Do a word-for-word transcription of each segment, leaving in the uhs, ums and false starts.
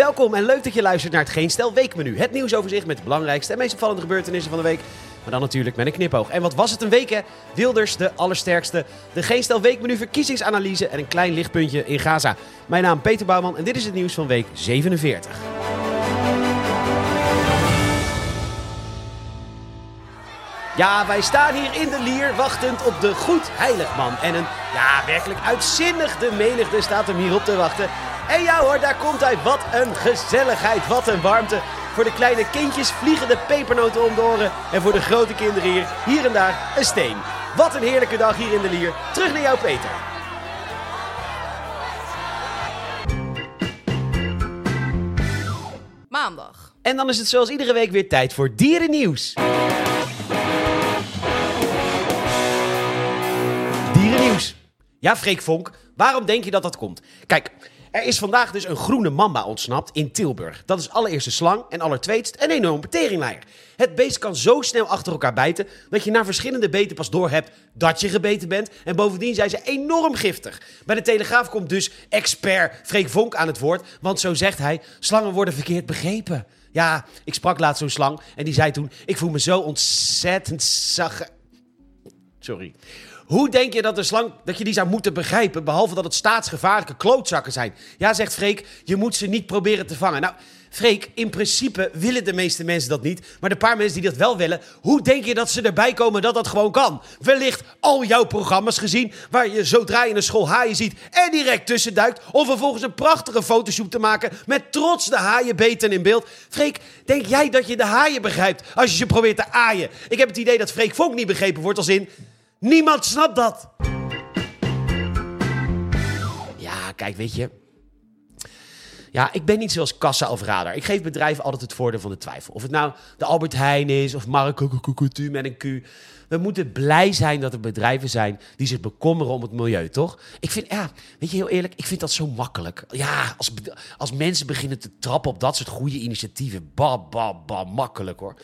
Welkom en leuk dat je luistert naar het GeenStijl Weekmenu. Het nieuwsoverzicht met de belangrijkste en meest opvallende gebeurtenissen van de week. Maar dan natuurlijk met een knipoog. En wat was het een week, hè? Wilders, de allersterkste. De GeenStijl Weekmenu verkiezingsanalyse en een klein lichtpuntje in Gaza. Mijn naam Peter Bouwman en dit is het nieuws van week zevenenveertig. Ja, wij staan hier in de Lier wachtend op de Goed Heiligman. En een, ja, werkelijk uitzinnige menigte staat hem hierop te wachten. En ja hoor, daar komt hij. Wat een gezelligheid, wat een warmte. Voor de kleine kindjes vliegen de pepernoten om de oren. En voor de grote kinderen hier, hier en daar, een steen. Wat een heerlijke dag hier in de Lier. Terug naar jou, Peter. Maandag. En dan is het zoals iedere week weer tijd voor dierennieuws. Dierennieuws. Ja, Freek Vonk, waarom denk je dat dat komt? Kijk, er is vandaag dus een groene mamba ontsnapt in Tilburg. Dat is allereerst een slang en allertweetst een enorme teringleier. Het beest kan zo snel achter elkaar bijten dat je na verschillende beten pas doorhebt dat je gebeten bent. En bovendien zijn ze enorm giftig. Bij de Telegraaf komt dus expert Freek Vonk aan het woord, want zo zegt hij, slangen worden verkeerd begrepen. Ja, ik sprak laatst zo'n slang en die zei toen, ik voel me zo ontzettend zag... Sorry. Hoe denk je dat een slang, dat je die zou moeten begrijpen, behalve dat het staatsgevaarlijke klootzakken zijn? Ja, zegt Freek, je moet ze niet proberen te vangen. Nou, Freek, in principe willen de meeste mensen dat niet. Maar de paar mensen die dat wel willen, hoe denk je dat ze erbij komen dat dat gewoon kan? Wellicht al jouw programma's gezien, waar je zodra je een school haaien ziet en direct tussenduikt, om vervolgens een prachtige fotoshoot te maken met trots de haaienbeten in beeld. Freek, denk jij dat je de haaien begrijpt als je ze probeert te aaien? Ik heb het idee dat Freek Vonk niet begrepen wordt als in... Niemand snapt dat. Ja, kijk, weet je. Ja, ik ben niet zoals kassa of radar. Ik geef bedrijven altijd het voordeel van de twijfel. Of het nou de Albert Heijn is of Mark Coutu met een Q. We moeten blij zijn dat er bedrijven zijn die zich bekommeren om het milieu, toch? Ik vind, ja, weet je, heel eerlijk, ik vind dat zo makkelijk. Ja, als, als mensen beginnen te trappen op dat soort goede initiatieven, bam, bam, bam, makkelijk hoor.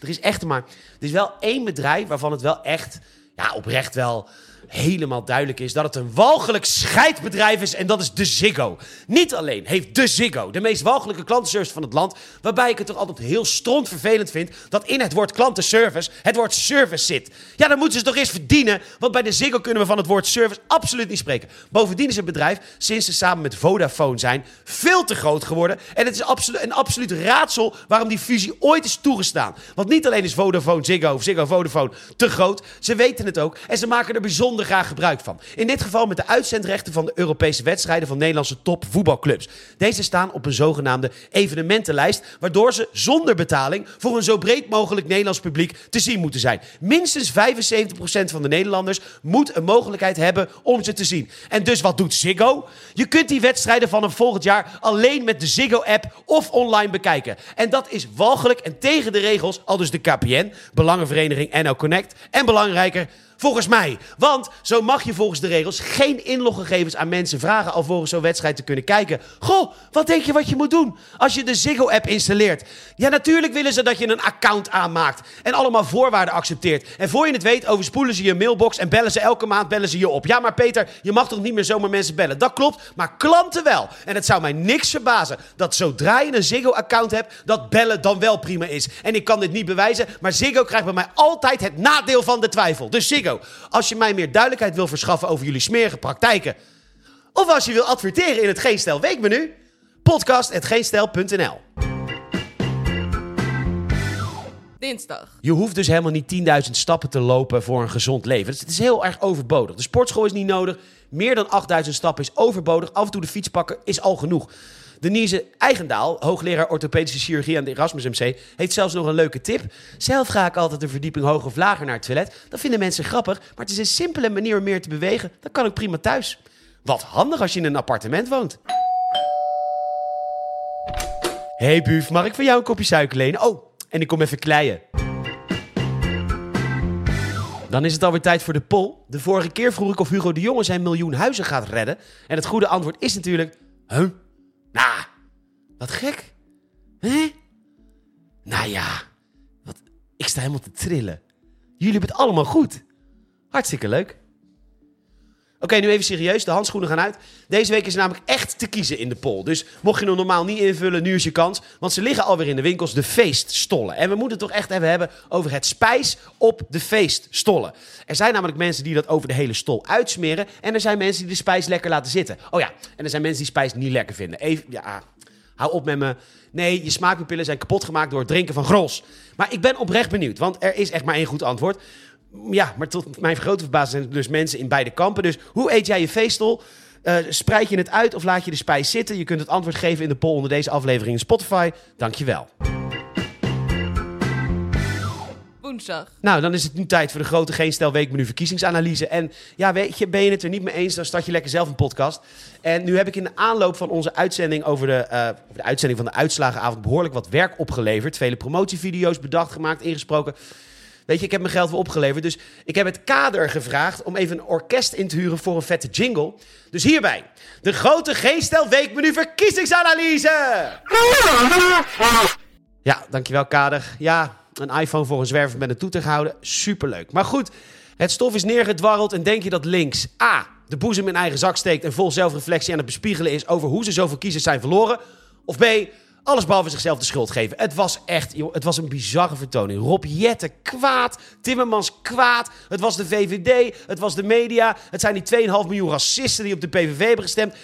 Er is echt maar, er is wel één bedrijf waarvan het wel echt... ja, oprecht wel helemaal duidelijk is dat het een walgelijk scheidbedrijf is en dat is de Ziggo. Niet alleen heeft de Ziggo de meest walgelijke klantenservice van het land, waarbij ik het toch altijd heel strontvervelend vind dat in het woord klantenservice het woord service zit. Ja, dan moeten ze toch eens verdienen, want bij de Ziggo kunnen we van het woord service absoluut niet spreken. Bovendien is het bedrijf, sinds ze samen met Vodafone zijn, veel te groot geworden en het is absolu- een absoluut raadsel waarom die fusie ooit is toegestaan. Want niet alleen is Vodafone Ziggo of Ziggo Vodafone te groot, ze weten het ook en ze maken er bijzonder graag gebruik van. In dit geval met de uitzendrechten van de Europese wedstrijden van Nederlandse topvoetbalclubs. Deze staan op een zogenaamde evenementenlijst, waardoor ze zonder betaling voor een zo breed mogelijk Nederlands publiek te zien moeten zijn. Minstens vijfenzeventig procent van de Nederlanders moet een mogelijkheid hebben om ze te zien. En dus wat doet Ziggo? Je kunt die wedstrijden vanaf volgend jaar alleen met de Ziggo-app of online bekijken. En dat is walgelijk en tegen de regels, al dus de K P N, Belangenvereniging N L Connect en belangrijker, volgens mij. Want zo mag je volgens de regels geen inloggegevens aan mensen vragen alvorens zo'n wedstrijd te kunnen kijken. Goh, wat denk je wat je moet doen als je de Ziggo-app installeert? Ja, natuurlijk willen ze dat je een account aanmaakt en allemaal voorwaarden accepteert. En voor je het weet overspoelen ze je mailbox en bellen ze elke maand bellen ze je op. Ja, maar Peter, je mag toch niet meer zomaar mensen bellen? Dat klopt, maar klanten wel. En het zou mij niks verbazen dat zodra je een Ziggo-account hebt, dat bellen dan wel prima is. En ik kan dit niet bewijzen, maar Ziggo krijgt bij mij altijd het nadeel van de twijfel. Dus Ziggo, als je mij meer duidelijkheid wil verschaffen over jullie smerige praktijken, of als je wil adverteren in het GeenStijl Weekmenu, podcast at geenstijl punt n l. Dinsdag. Je hoeft dus helemaal niet tienduizend stappen te lopen voor een gezond leven. Dus het is heel erg overbodig. De sportschool is niet nodig. Meer dan achtduizend stappen is overbodig. Af en toe de fiets pakken is al genoeg. Denise Eigendaal, hoogleraar orthopedische chirurgie aan de Erasmus M C, heeft zelfs nog een leuke tip. Zelf ga ik altijd een verdieping hoger of lager naar het toilet. Dat vinden mensen grappig, maar het is een simpele manier om meer te bewegen. Dat kan ook prima thuis. Wat handig als je in een appartement woont. Hey buuf, mag ik van jou een kopje suiker lenen? Oh, en ik kom even kleien. Dan is het alweer tijd voor de poll. De vorige keer vroeg ik of Hugo de Jonge zijn miljoen huizen gaat redden. En het goede antwoord is natuurlijk... Huh? Nou, nah, wat gek. Hè? Nou ja, wat, ik sta helemaal te trillen. Jullie hebben het allemaal goed. Hartstikke leuk. Oké, Oké, nu even serieus. De handschoenen gaan uit. Deze week is er namelijk echt te kiezen in de poll. Dus mocht je hem normaal niet invullen, nu is je kans. Want ze liggen alweer in de winkels, de feeststollen. En we moeten het toch echt even hebben over het spijs op de feeststollen. Er zijn namelijk mensen die dat over de hele stol uitsmeren. En er zijn mensen die de spijs lekker laten zitten. Oh ja, en er zijn mensen die spijs niet lekker vinden. Even, ja, hou op met me. Nee, je smaakpapillen zijn kapot gemaakt door het drinken van gros. Maar ik ben oprecht benieuwd, want er is echt maar één goed antwoord. Ja, maar tot mijn grote verbazing zijn er dus mensen in beide kampen. Dus hoe eet jij je feeststol? Uh, spreid je het uit of laat je de spijs zitten? Je kunt het antwoord geven in de poll onder deze aflevering in Spotify. Dankjewel. Woensdag. Nou, dan is het nu tijd voor de grote GeenStijl Weekmenu verkiezingsanalyse. En ja, weet je, ben je het er niet mee eens, dan start je lekker zelf een podcast. En nu heb ik in de aanloop van onze uitzending over de, uh, over de uitzending van de uitslagenavond behoorlijk wat werk opgeleverd. Vele promotievideo's bedacht, gemaakt, ingesproken. Weet je, ik heb mijn geld wel opgeleverd. Dus ik heb het kader gevraagd om even een orkest in te huren voor een vette jingle. Dus hierbij, de grote GeenStijl Weekmenu verkiezingsanalyse. Ja, dankjewel kader. Ja, een iPhone voor een zwerver met een toeter houden. Superleuk. Maar goed, het stof is neergedwarreld en denk je dat links A, de boezem in eigen zak steekt en vol zelfreflectie aan het bespiegelen is over hoe ze zoveel kiezers zijn verloren. Of B, alles behalve zichzelf de schuld geven. Het was echt, joh, het was een bizarre vertoning. Rob Jetten kwaad, Timmermans kwaad. Het was de V V D, het was de media. Het zijn die twee komma vijf miljoen racisten die op de P V V hebben gestemd.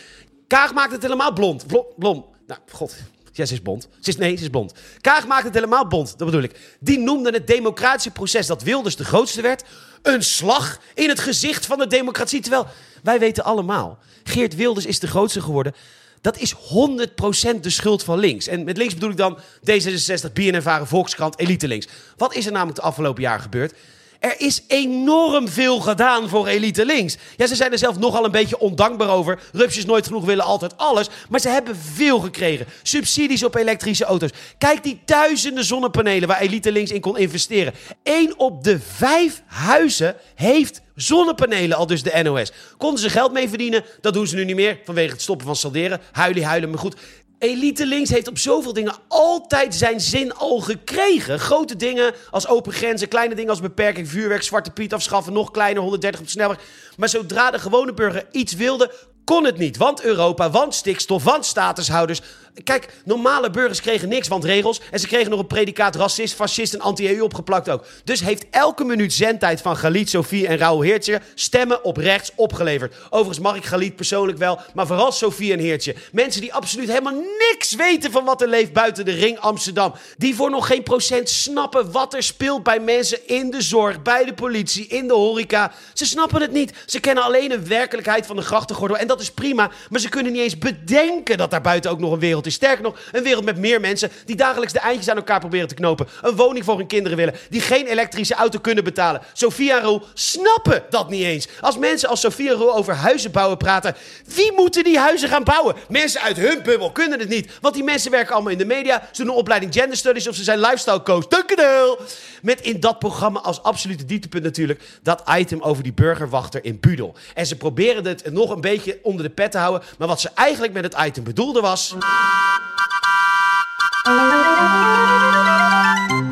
Kaag maakt het helemaal blond. Blond, blond. Nou, god. Ja, ze is blond. Ze is, nee, ze is blond. Kaag maakt het helemaal blond, dat bedoel ik. Die noemde het democratische proces dat Wilders de grootste werd een slag in het gezicht van de democratie. Terwijl, wij weten allemaal, Geert Wilders is de grootste geworden. Dat is honderd procent de schuld van links. En met links bedoel ik dan D zesenzestig, B N N-VARA, Volkskrant, elite links. Wat is er namelijk de afgelopen jaren gebeurd? Er is enorm veel gedaan voor elite links. Ja, ze zijn er zelf nogal een beetje ondankbaar over. Rupsjes nooit genoeg willen altijd alles. Maar ze hebben veel gekregen. Subsidies op elektrische auto's. Kijk die duizenden zonnepanelen waar elite links in kon investeren. Eén op de vijf huizen heeft zonnepanelen, al dus de N O S. Konden ze geld mee verdienen? Dat doen ze nu niet meer vanwege het stoppen van salderen. Huilie, huilen, maar goed. Elite links heeft op zoveel dingen altijd zijn zin al gekregen. Grote dingen als open grenzen, kleine dingen als beperking, vuurwerk, Zwarte Piet afschaffen, nog kleiner, honderddertig op de snelweg. Maar zodra de gewone burger iets wilde, kon het niet. Want Europa, want stikstof, want statushouders. Kijk, normale burgers kregen niks, want regels. En ze kregen nog een predicaat racist, fascist en anti-E U opgeplakt ook. Dus heeft elke minuut zendtijd van Galit, Sofie en Raoul Heertje stemmen op rechts opgeleverd. Overigens mag ik Galit persoonlijk wel, maar vooral Sofie en Heertje. Mensen die absoluut helemaal niks weten van wat er leeft buiten de ring Amsterdam. Die voor nog geen procent snappen wat er speelt bij mensen in de zorg, bij de politie, in de horeca. Ze snappen het niet. Ze kennen alleen de werkelijkheid van de grachtengordel. En dat is prima, maar ze kunnen niet eens bedenken dat daar buiten ook nog een wereld is. Sterker nog, een wereld met meer mensen die dagelijks de eindjes aan elkaar proberen te knopen. Een woning voor hun kinderen willen. Die geen elektrische auto kunnen betalen. Sophia Roel snappen dat niet eens. Als mensen als Sophia Roel over huizen bouwen praten. Wie moeten die huizen gaan bouwen? Mensen uit hun bubbel kunnen het niet. Want die mensen werken allemaal in de media. Ze doen een opleiding gender studies of ze zijn lifestyle coach. Dankjewel. Met in dat programma als absolute dieptepunt natuurlijk dat item over die burgerwachter in Budel. En ze proberen het nog een beetje onder de pet te houden. Maar wat ze eigenlijk met het item bedoelden was...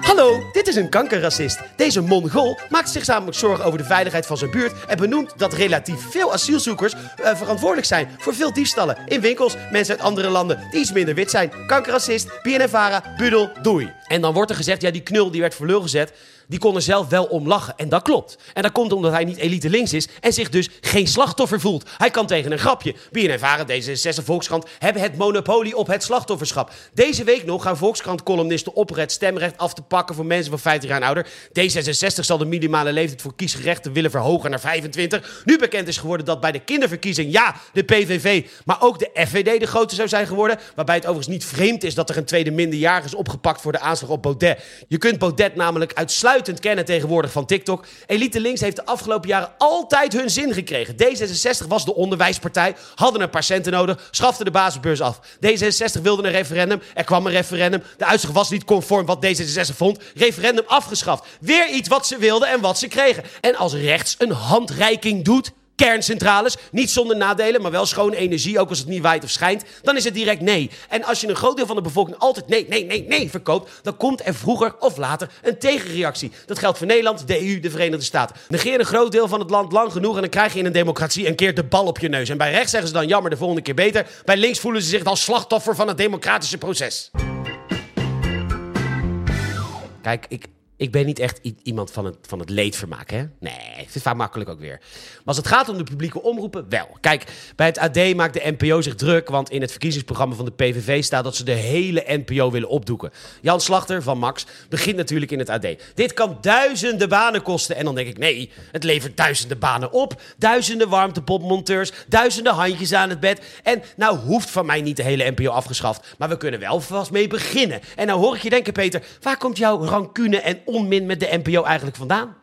Hallo, dit is een kankerracist. Deze Mongool maakt zich namelijk zorgen over de veiligheid van zijn buurt en benoemt dat relatief veel asielzoekers uh, verantwoordelijk zijn voor veel diefstallen in winkels, mensen uit andere landen die iets minder wit zijn. Kankerracist, B N N-VARA, Budel, doei. En dan wordt er gezegd, ja die knul die werd voor lul gezet, die kon er zelf wel om lachen. En dat klopt. En dat komt omdat hij niet elite links is en zich dus geen slachtoffer voelt. Hij kan tegen een grapje. B N N-VARA, D zesenzestig, Volkskrant hebben het monopolie op het slachtofferschap. Deze week nog gaan Volkskrant-columnisten op het stemrecht af te pakken voor mensen van vijftig jaar en ouder. D zesenzestig zal de minimale leeftijd voor kiesgerechten willen verhogen naar vijfentwintig. Nu bekend is geworden dat bij de kinderverkiezing, ja, de P V V, maar ook de F V D de grootste zou zijn geworden. Waarbij het overigens niet vreemd is dat er een tweede minderjarige is opgepakt voor de aanslag op Baudet. Je kunt Baudet namelijk uitsluiten kennen tegenwoordig van TikTok. Elite links heeft de afgelopen jaren altijd hun zin gekregen. D zesenzestig was de onderwijspartij, hadden een paar centen nodig, schaften de basisbeurs af. D zesenzestig wilde een referendum, er kwam een referendum, de uitslag was niet conform wat D zesenzestig vond, referendum afgeschaft. Weer iets wat ze wilden en wat ze kregen. En als rechts een handreiking doet, kerncentrales. Niet zonder nadelen, maar wel schone energie, ook als het niet waait of schijnt. Dan is het direct nee. En als je een groot deel van de bevolking altijd nee, nee, nee, nee verkoopt, dan komt er vroeger of later een tegenreactie. Dat geldt voor Nederland, de E U, de Verenigde Staten. Negeer een groot deel van het land lang genoeg en dan krijg je in een democratie een keer de bal op je neus. En bij rechts zeggen ze dan jammer, de volgende keer beter. Bij links voelen ze zich als slachtoffer van het democratische proces. Kijk, ik... Ik ben niet echt i- iemand van het, van het leedvermaak, hè? Nee, ik vind het vaak makkelijk ook weer. Maar als het gaat om de publieke omroepen, wel. Kijk, bij het A D maakt de N P O zich druk, want in het verkiezingsprogramma van de P V V staat dat ze de hele N P O willen opdoeken. Jan Slachter van Max begint natuurlijk in het A D. Dit kan duizenden banen kosten. En dan denk ik, nee, het levert duizenden banen op. Duizenden warmtepopmonteurs, duizenden handjes aan het bed. En nou hoeft van mij niet de hele N P O afgeschaft, maar we kunnen wel vast mee beginnen. En nou hoor ik je denken, Peter, waar komt jouw rancune en onmin met de N P O eigenlijk vandaan?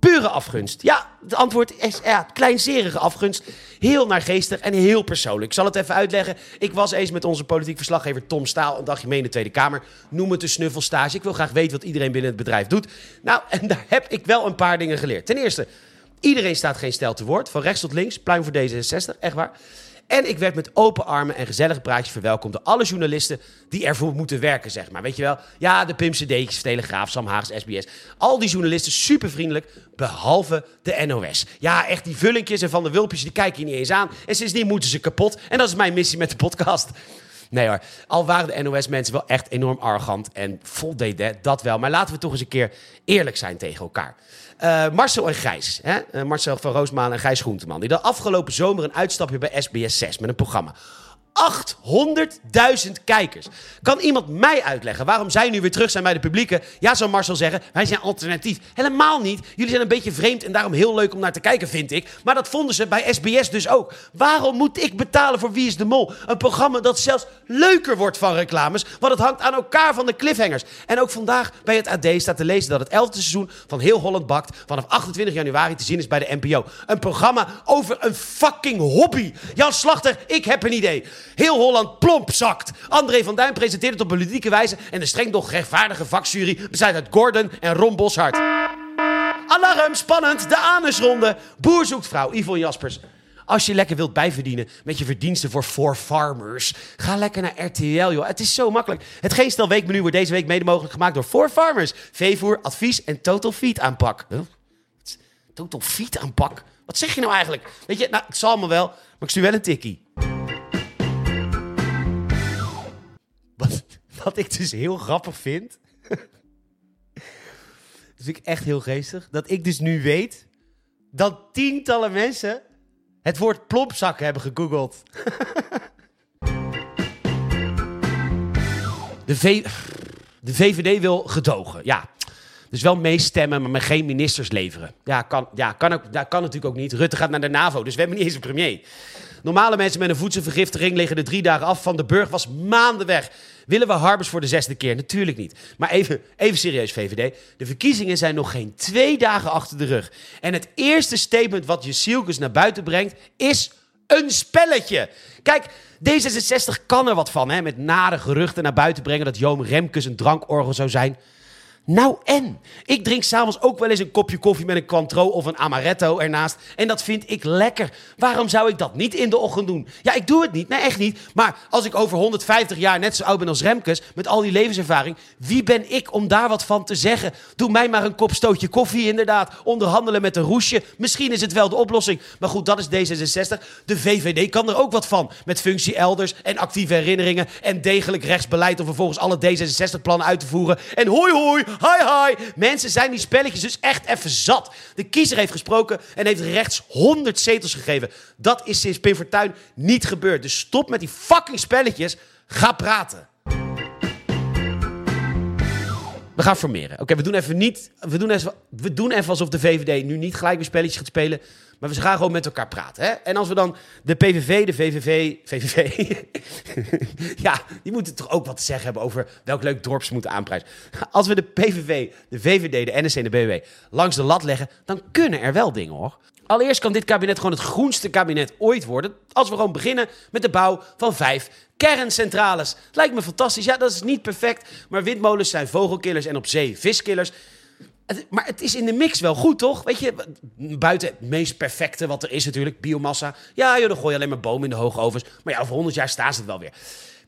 Pure afgunst. Ja, het antwoord is ja, kleinzerige afgunst. Heel naargeestig en heel persoonlijk. Ik zal het even uitleggen. Ik was eens met onze politiek verslaggever Tom Staal een dagje mee in de Tweede Kamer. Noem het een snuffelstage. Ik wil graag weten wat iedereen binnen het bedrijf doet. Nou, en daar heb ik wel een paar dingen geleerd. Ten eerste, iedereen staat geen stijl te woord. Van rechts tot links, pluim voor D zesenzestig, echt waar. En ik werd met open armen en gezellige praatjes verwelkomd door alle journalisten die ervoor moeten werken, zeg maar. Weet je wel? Ja, de Pimse Deetjes, Telegraaf, Sam Haags, S B S. Al die journalisten super vriendelijk, behalve de N O S. Ja, echt die vullinkjes en Van de Wulpjes, die kijken je niet eens aan. En sindsdien moeten ze kapot. En dat is mijn missie met de podcast. Nee hoor, al waren de N O S-mensen wel echt enorm arrogant en vol deden dat wel. Maar laten we toch eens een keer eerlijk zijn tegen elkaar. Uh, Marcel en Gijs, hè? Uh, Marcel van Roosmalen en Gijs Groenteman, die de afgelopen zomer een uitstapje bij S B S zes met een programma. achthonderdduizend kijkers. Kan iemand mij uitleggen waarom zij nu weer terug zijn bij de publieke? Ja, zou Marcel zeggen, wij zijn alternatief. Helemaal niet. Jullie zijn een beetje vreemd en daarom heel leuk om naar te kijken, vind ik. Maar dat vonden ze bij S B S dus ook. Waarom moet ik betalen voor Wie is de Mol? Een programma dat zelfs leuker wordt van reclames, want het hangt aan elkaar van de cliffhangers. En ook vandaag bij het A D staat te lezen dat het elfde seizoen van Heel Holland Bakt vanaf achtentwintig januari te zien is bij de N P O. Een programma over een fucking hobby. Jan Slachter, ik heb een idee. Heel Holland plomp zakt. André van Duin presenteert het op een ludieke wijze en de streng doch rechtvaardige vakjury bestaat uit Gordon en Ron Boshart. Alarm, spannend, de anusronde. Boer zoekt vrouw, Yvonne Jaspers. Als je lekker wilt bijverdienen met je verdiensten voor Four Farmers, ga lekker naar R T L, joh. Het is zo makkelijk. Het GeenStijl Weekmenu wordt deze week mede mogelijk gemaakt door Four Farmers. Veevoer, advies en Total Feed aanpak. Huh? Total Feed aanpak? Wat zeg je nou eigenlijk? Weet je, nou, het zal me wel, maar ik stuur wel een tikkie. Wat, wat ik dus heel grappig vind, dat vind ik echt heel geestig, dat ik dus nu weet dat tientallen mensen het woord plompzakken hebben gegoogeld. De, v- de V V D wil gedogen, ja. Dus wel meestemmen, maar, maar geen ministers leveren. Ja, kan, ja kan, ook, dat kan natuurlijk ook niet. Rutte gaat naar de NAVO, dus we hebben niet eens een premier. Normale mensen met een voedselvergiftiging liggen er drie dagen af. Van den Burg was maanden weg. Willen we Harbers voor de zesde keer? Natuurlijk niet. Maar even, even serieus, V V D. De verkiezingen zijn nog geen twee dagen achter de rug. En het eerste statement wat Jesielkes naar buiten brengt is een spelletje. Kijk, D zesenzestig kan er wat van, hè? Met nare geruchten naar buiten brengen dat Joom Remkes een drankorgel zou zijn. Nou en? Ik drink s'avonds ook wel eens een kopje koffie met een Cointreau of een Amaretto ernaast. En dat vind ik lekker. Waarom zou ik dat niet in de ochtend doen? Ja, ik doe het niet. Nee, echt niet. Maar als ik over honderdvijftig jaar net zo oud ben als Remkes, met al die levenservaring, wie ben ik om daar wat van te zeggen? Doe mij maar een kop stootje koffie inderdaad. Onderhandelen met een roesje. Misschien is het wel de oplossing. Maar goed, dat is D zesenzestig. De V V D kan er ook wat van. Met functie elders en actieve herinneringen en degelijk rechtsbeleid om vervolgens alle D zesenzestig-plannen uit te voeren. En hoi hoi! Hi, hi. Mensen zijn die spelletjes dus echt even zat. De kiezer heeft gesproken en heeft rechts honderd zetels gegeven. Dat is sinds Pim Fortuyn niet gebeurd. Dus stop met die fucking spelletjes. Ga praten. We gaan formeren. Oké, okay, we doen even niet. We doen even, we doen even alsof de V V D nu niet gelijk weer spelletjes gaat spelen. Maar we gaan gewoon met elkaar praten. Hè? En als we dan de P V V, de V V V... V V V... ja, die moeten toch ook wat te zeggen hebben over welk leuk dorp ze moeten aanprijzen. Als we de P V V, de V V D, de N S C en de B B B langs de lat leggen, dan kunnen er wel dingen, hoor. Allereerst kan dit kabinet gewoon het groenste kabinet ooit worden als we gewoon beginnen met de bouw van vijf kerncentrales. Lijkt me fantastisch. Ja, dat is niet perfect, maar windmolens zijn vogelkillers en op zee viskillers. Het, maar het is in de mix wel goed, toch? Weet je, buiten het meest perfecte wat er is natuurlijk, biomassa. Ja, joh, dan gooi je alleen maar bomen in de hoogovens. Maar ja, over honderd jaar staan ze het wel weer.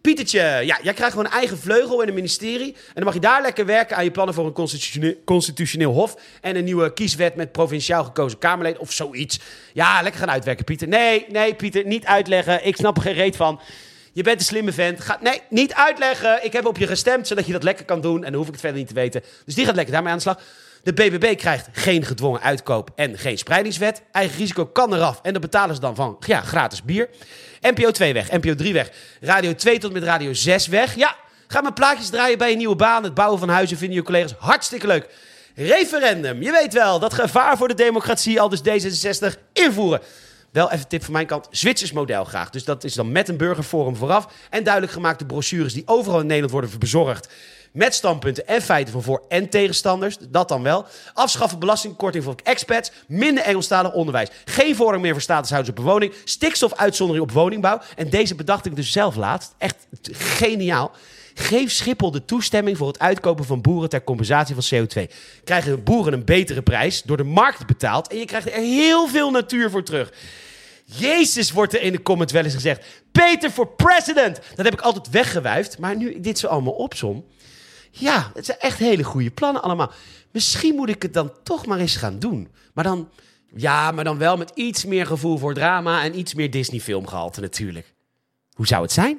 Pietertje, ja, jij krijgt gewoon een eigen vleugel in het ministerie. En dan mag je daar lekker werken aan je plannen voor een constitutioneel, constitutioneel hof. En een nieuwe kieswet met provinciaal gekozen Kamerleden of zoiets. Ja, lekker gaan uitwerken, Pieter. Nee, nee, Pieter, niet uitleggen. Ik snap er geen reet van. Je bent een slimme vent. Ga, nee, niet uitleggen. Ik heb op je gestemd, zodat je dat lekker kan doen. En dan hoef ik het verder niet te weten. Dus die gaat lekker daarmee aan de slag. De B B B krijgt geen gedwongen uitkoop en geen spreidingswet. Eigen risico kan eraf en dat betalen ze dan van ja, gratis bier. N P O twee weg, N P O drie weg, Radio twee tot met Radio zes weg. Ja, ga maar plaatjes draaien bij je nieuwe baan, het bouwen van huizen vinden je collega's hartstikke leuk. Referendum, je weet wel, dat gevaar voor de democratie, aldus D zesenzestig, invoeren. Wel even tip van mijn kant, Zwitsers model graag. Dus dat is dan met een burgerforum vooraf. En duidelijk gemaakte brochures die overal in Nederland worden bezorgd. Met standpunten en feiten van voor- en tegenstanders. Dat dan wel. Afschaffen belastingkorting voor expats. Minder Engelstalig onderwijs. Geen voorrang meer voor statushouders op bewoning. Stikstofuitzondering op woningbouw. En deze bedacht ik dus zelf laatst. Echt geniaal. Geef Schiphol de toestemming voor het uitkopen van boeren ter compensatie van C O twee. Krijgen boeren een betere prijs, door de markt betaald. En je krijgt er heel veel natuur voor terug. Jezus, wordt er in de comments wel eens gezegd. Peter voor president. Dat heb ik altijd weggewuifd. Maar nu ik dit zo allemaal opsom. Ja, het zijn echt hele goede plannen allemaal. Misschien moet ik het dan toch maar eens gaan doen. Maar dan, ja, maar dan wel met iets meer gevoel voor drama en iets meer Disney-filmgehalte natuurlijk. Hoe zou het zijn?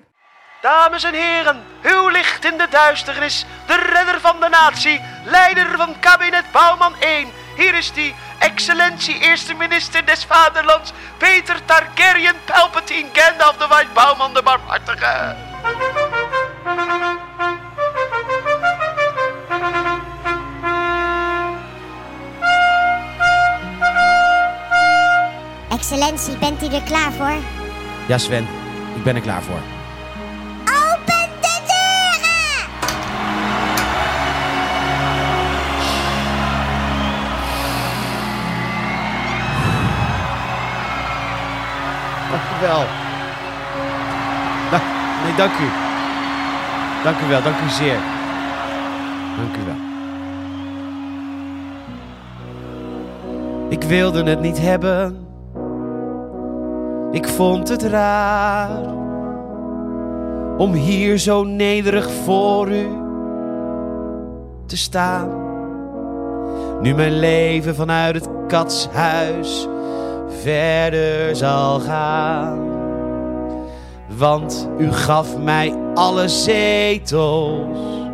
Dames en heren, uw licht in de duisternis. De redder van de natie. Leider van kabinet Bouwman één. Hier is die excellentie eerste minister des vaderlands. Peter Targaryen Palpatine Gandalf de White Bouwman de Barmhartige. Excellentie, bent u er klaar voor? Ja, Sven, ik ben er klaar voor. Open de deuren! Dank u wel. Da- nee, dank u. Dank u wel, dank u zeer. Dank u wel. Ik wilde het niet hebben. Ik vond het raar om hier zo nederig voor u te staan. Nu mijn leven vanuit het katshuis verder zal gaan. Want u gaf mij alle zetels.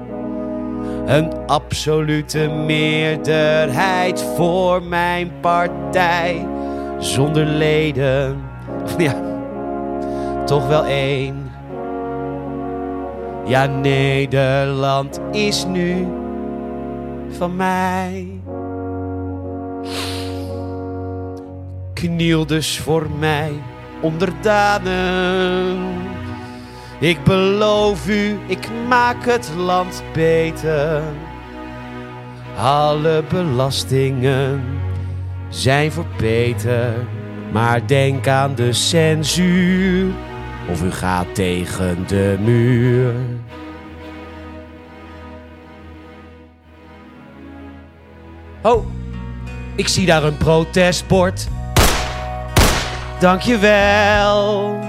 Een absolute meerderheid voor mijn partij zonder leden. Ja, toch wel één. Ja, Nederland is nu van mij. Kniel dus voor mij, onderdanen. Ik beloof u, ik maak het land beter. Alle belastingen zijn verbeterd. Maar denk aan de censuur, of u gaat tegen de muur. Oh, ik zie daar een protestbord. Dankjewel.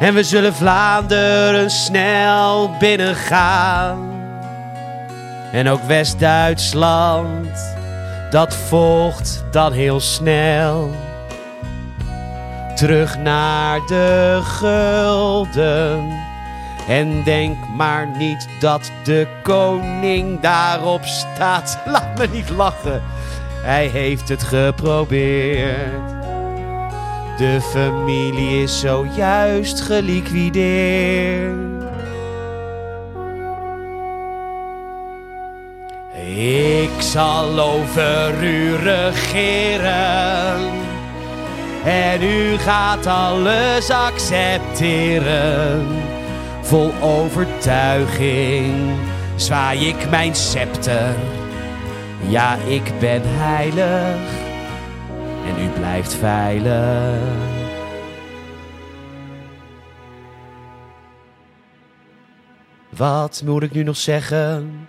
En we zullen Vlaanderen snel binnengaan. En ook West-Duitsland, dat volgt dan heel snel. Terug naar de gulden. En denk maar niet dat de koning daarop staat. Laat me niet lachen. Hij heeft het geprobeerd. De familie is zojuist geliquideerd. Ik zal over u regeren. En u gaat alles accepteren. Vol overtuiging zwaai ik mijn scepter. Ja, ik ben heilig. En u blijft veilig. Wat moet ik nu nog zeggen?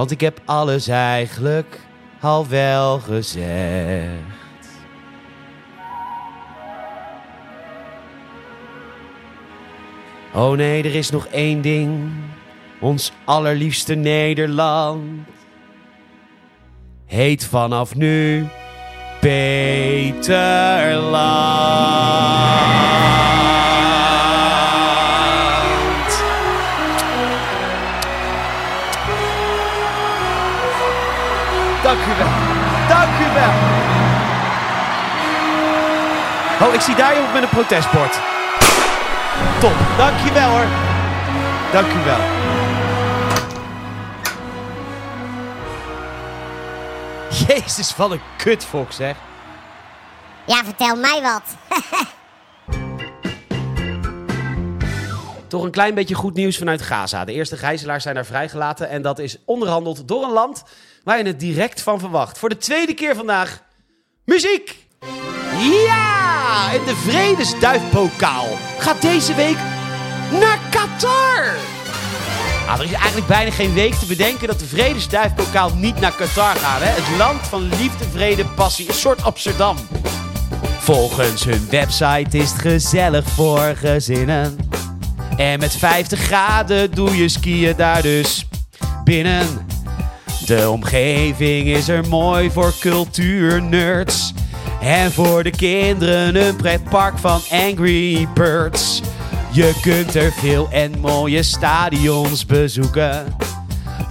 Want ik heb alles eigenlijk al wel gezegd. Oh nee, er is nog één ding. Ons allerliefste Nederland heet vanaf nu Peterland. Dank u wel. Dank u wel. Oh, ik zie daar iemand met een protestbord. Top, dankjewel hoor. Dankjewel. Jezus, wat een kutvolk zeg. Ja, vertel mij wat. Toch een klein beetje goed nieuws vanuit Gaza. De eerste gijzelaars zijn daar vrijgelaten en dat is onderhandeld door een land waar je het direct van verwacht. Voor de tweede keer vandaag, muziek! Ja! En de Vredesduifpokaal gaat deze week naar Qatar. Nou, er is eigenlijk bijna geen week te bedenken dat de Vredesduifpokaal niet naar Qatar gaat. Hè? Het land van liefde, vrede, passie. Een soort Amsterdam. Volgens hun website is het gezellig voor gezinnen. En met vijftig graden doe je skiën daar dus binnen. De omgeving is er mooi voor cultuurnerds. En voor de kinderen een pretpark van Angry Birds. Je kunt er veel en mooie stadions bezoeken.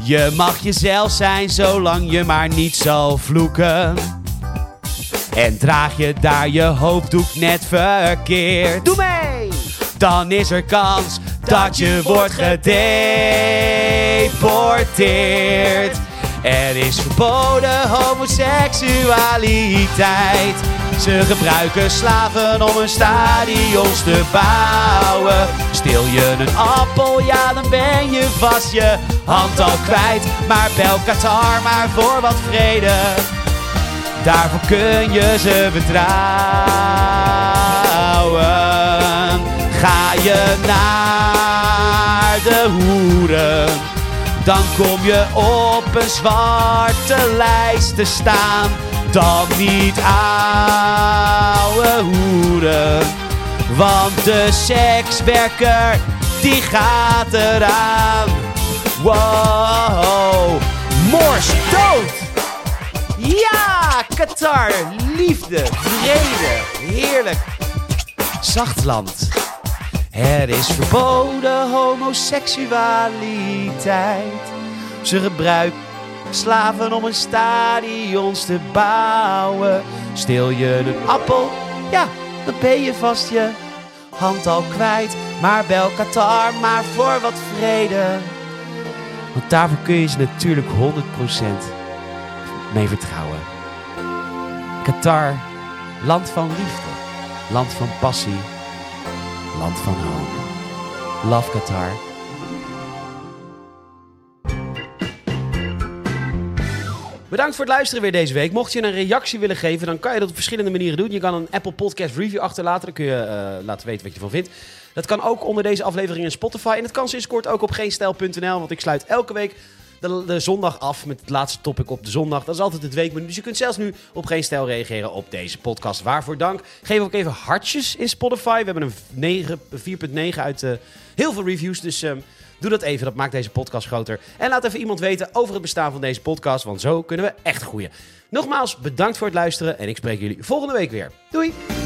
Je mag jezelf zijn zolang je maar niet zal vloeken. En draag je daar je hoofddoek net verkeerd. Doe mee! Dan is er kans dat je wordt gedeporteerd. Er is verboden homoseksualiteit. Ze gebruiken slaven om hun stadions te bouwen. Steel je een appel, ja dan ben je vast je hand al kwijt. Maar bel Qatar maar voor wat vrede. Daarvoor kun je ze vertrouwen. Ga je naar de hoeren. Dan kom je op een zwarte lijst te staan. Dan niet ouwe hoeren. Want de sekswerker, die gaat eraan. Wow, Mors dood! Ja, Qatar, liefde, vrede, heerlijk. Zacht land. Er is verboden homoseksualiteit. Ze gebruiken slaven om hun stadions te bouwen. Steel je een appel, ja, dan ben je vast je hand al kwijt. Maar bel Qatar maar voor wat vrede. Want daarvoor kun je ze natuurlijk honderd procent mee vertrouwen. Qatar, land van liefde, land van passie. Land van hoop. Love Qatar. Bedankt voor het luisteren weer deze week. Mocht je een reactie willen geven, dan kan je dat op verschillende manieren doen. Je kan een Apple Podcast Review achterlaten. Dan kun je uh, laten weten wat je ervan vindt. Dat kan ook onder deze aflevering in Spotify. En dat kan sinds kort ook op geenstijl punt n l. Want ik sluit elke week de, de zondag af met het laatste topic op de zondag. Dat is altijd het weekmenu. Dus je kunt zelfs nu op GeenStijl reageren op deze podcast. Waarvoor dank. Geef ook even hartjes in Spotify. We hebben een negen, vier komma negen uit uh, heel veel reviews. Dus um, doe dat even. Dat maakt deze podcast groter. En laat even iemand weten over het bestaan van deze podcast. Want zo kunnen we echt groeien. Nogmaals, bedankt voor het luisteren. En ik spreek jullie volgende week weer. Doei!